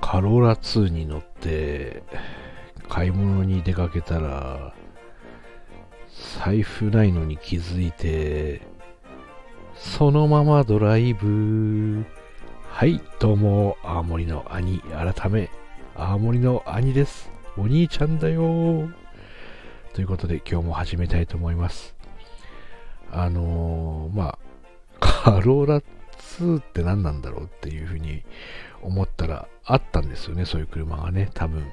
カローラ2に乗って買い物に出かけたら財布ないのに気づいて、そのままドライブ。はい、どうも青森の兄、改め青森の兄です。お兄ちゃんだよということで、今日も始めたいと思います。カローラ2って何なんだろうっていうふうに思ったら、あったんですよね、そういう車がね。多分、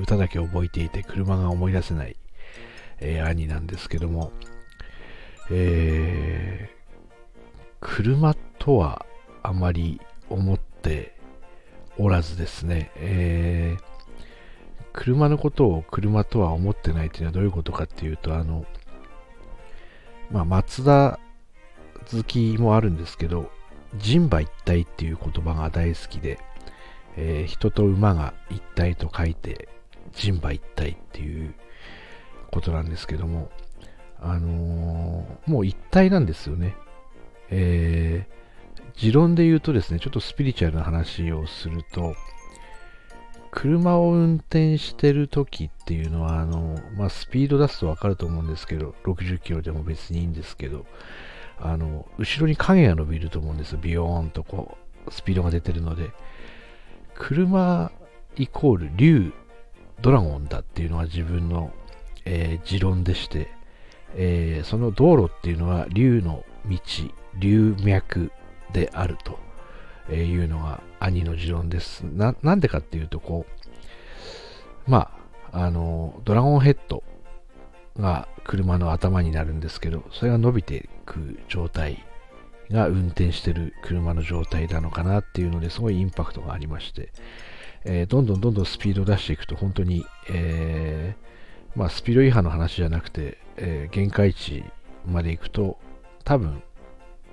歌だけ覚えていて車が思い出せない、兄なんですけども、車とはあまり思っておらずですね、車のことを車とは思ってないというのはどういうことかっていうと、マツダ好きもあるんですけど、人馬一体っていう言葉が大好きで、人と馬が一体と書いて人馬一体っていうことなんですけども、もう一体なんですよね。持論で言うとですね、ちょっとスピリチュアルな話をすると、車を運転してる時っていうのは、スピード出すと分かると思うんですけど、60キロでも別にいいんですけど、後ろに影が伸びると思うんですよ。ビヨーンとこうスピードが出てるので、車イコール竜ドラゴンだっていうのが自分の、持論でして、その道路っていうのは竜の道、竜脈であるというのが兄の持論です。 なんでかっていうと、ドラゴンヘッドが車の頭になるんですけど、それが伸びていく状態が運転してる車の状態なのかなっていうので、すごいインパクトがありまして、どんどんスピードを出していくと、本当に、スピード違反の話じゃなくて、限界値まで行くと多分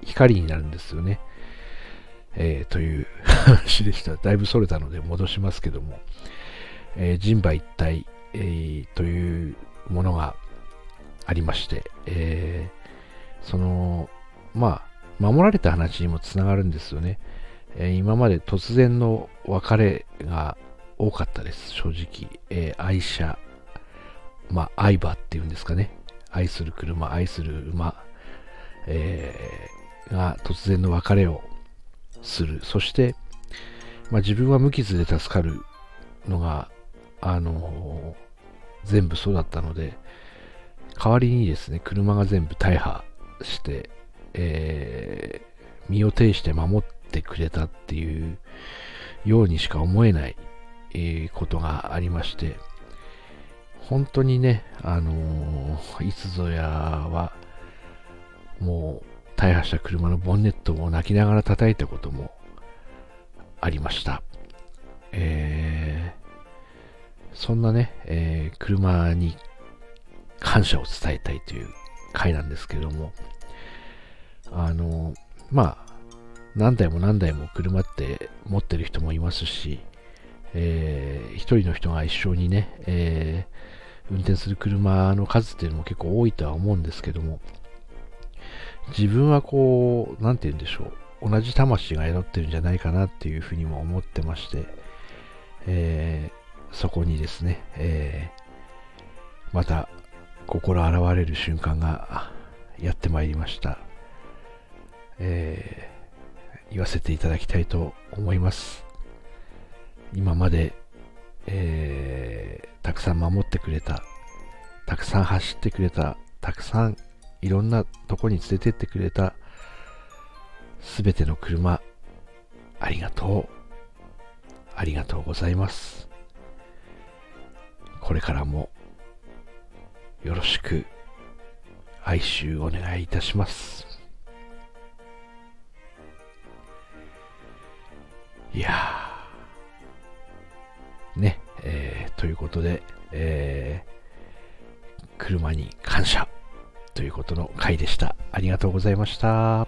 光になるんですよね、という話でした。だいぶそれたので戻しますけども、人馬一体、というものがありまして、守られた話にもつながるんですよね。今まで突然の別れが多かったです、正直。愛車、愛馬っていうんですかね、愛する車、愛する馬、が突然の別れをする。そして、自分は無傷で助かるのが、全部そうだったので、代わりにですね、車が全部大破して、身を挺して守ってくれたっていうようにしか思えない、ことがありまして、本当にね、いつぞやはもう大破した車のボンネットを泣きながら叩いたこともありました。そんなね、車に感謝を伝えたいという回なんですけども、何台も何台も車って持ってる人もいますし、一人の人が一生にね、運転する車の数っていうのも結構多いとは思うんですけども、自分は同じ魂が宿ってるんじゃないかなっていうふうにも思ってまして、そこにですね、また心現れる瞬間がやってまいりました。言わせていただきたいと思います。今まで、たくさん守ってくれた、たくさん走ってくれた、たくさんいろんなとこに連れてってくれたすべての車、ありがとう、ありがとうございます。これからもよろしく哀愁お願いいたします。いやーね、ということで、車に感謝ということの回でした。ありがとうございました。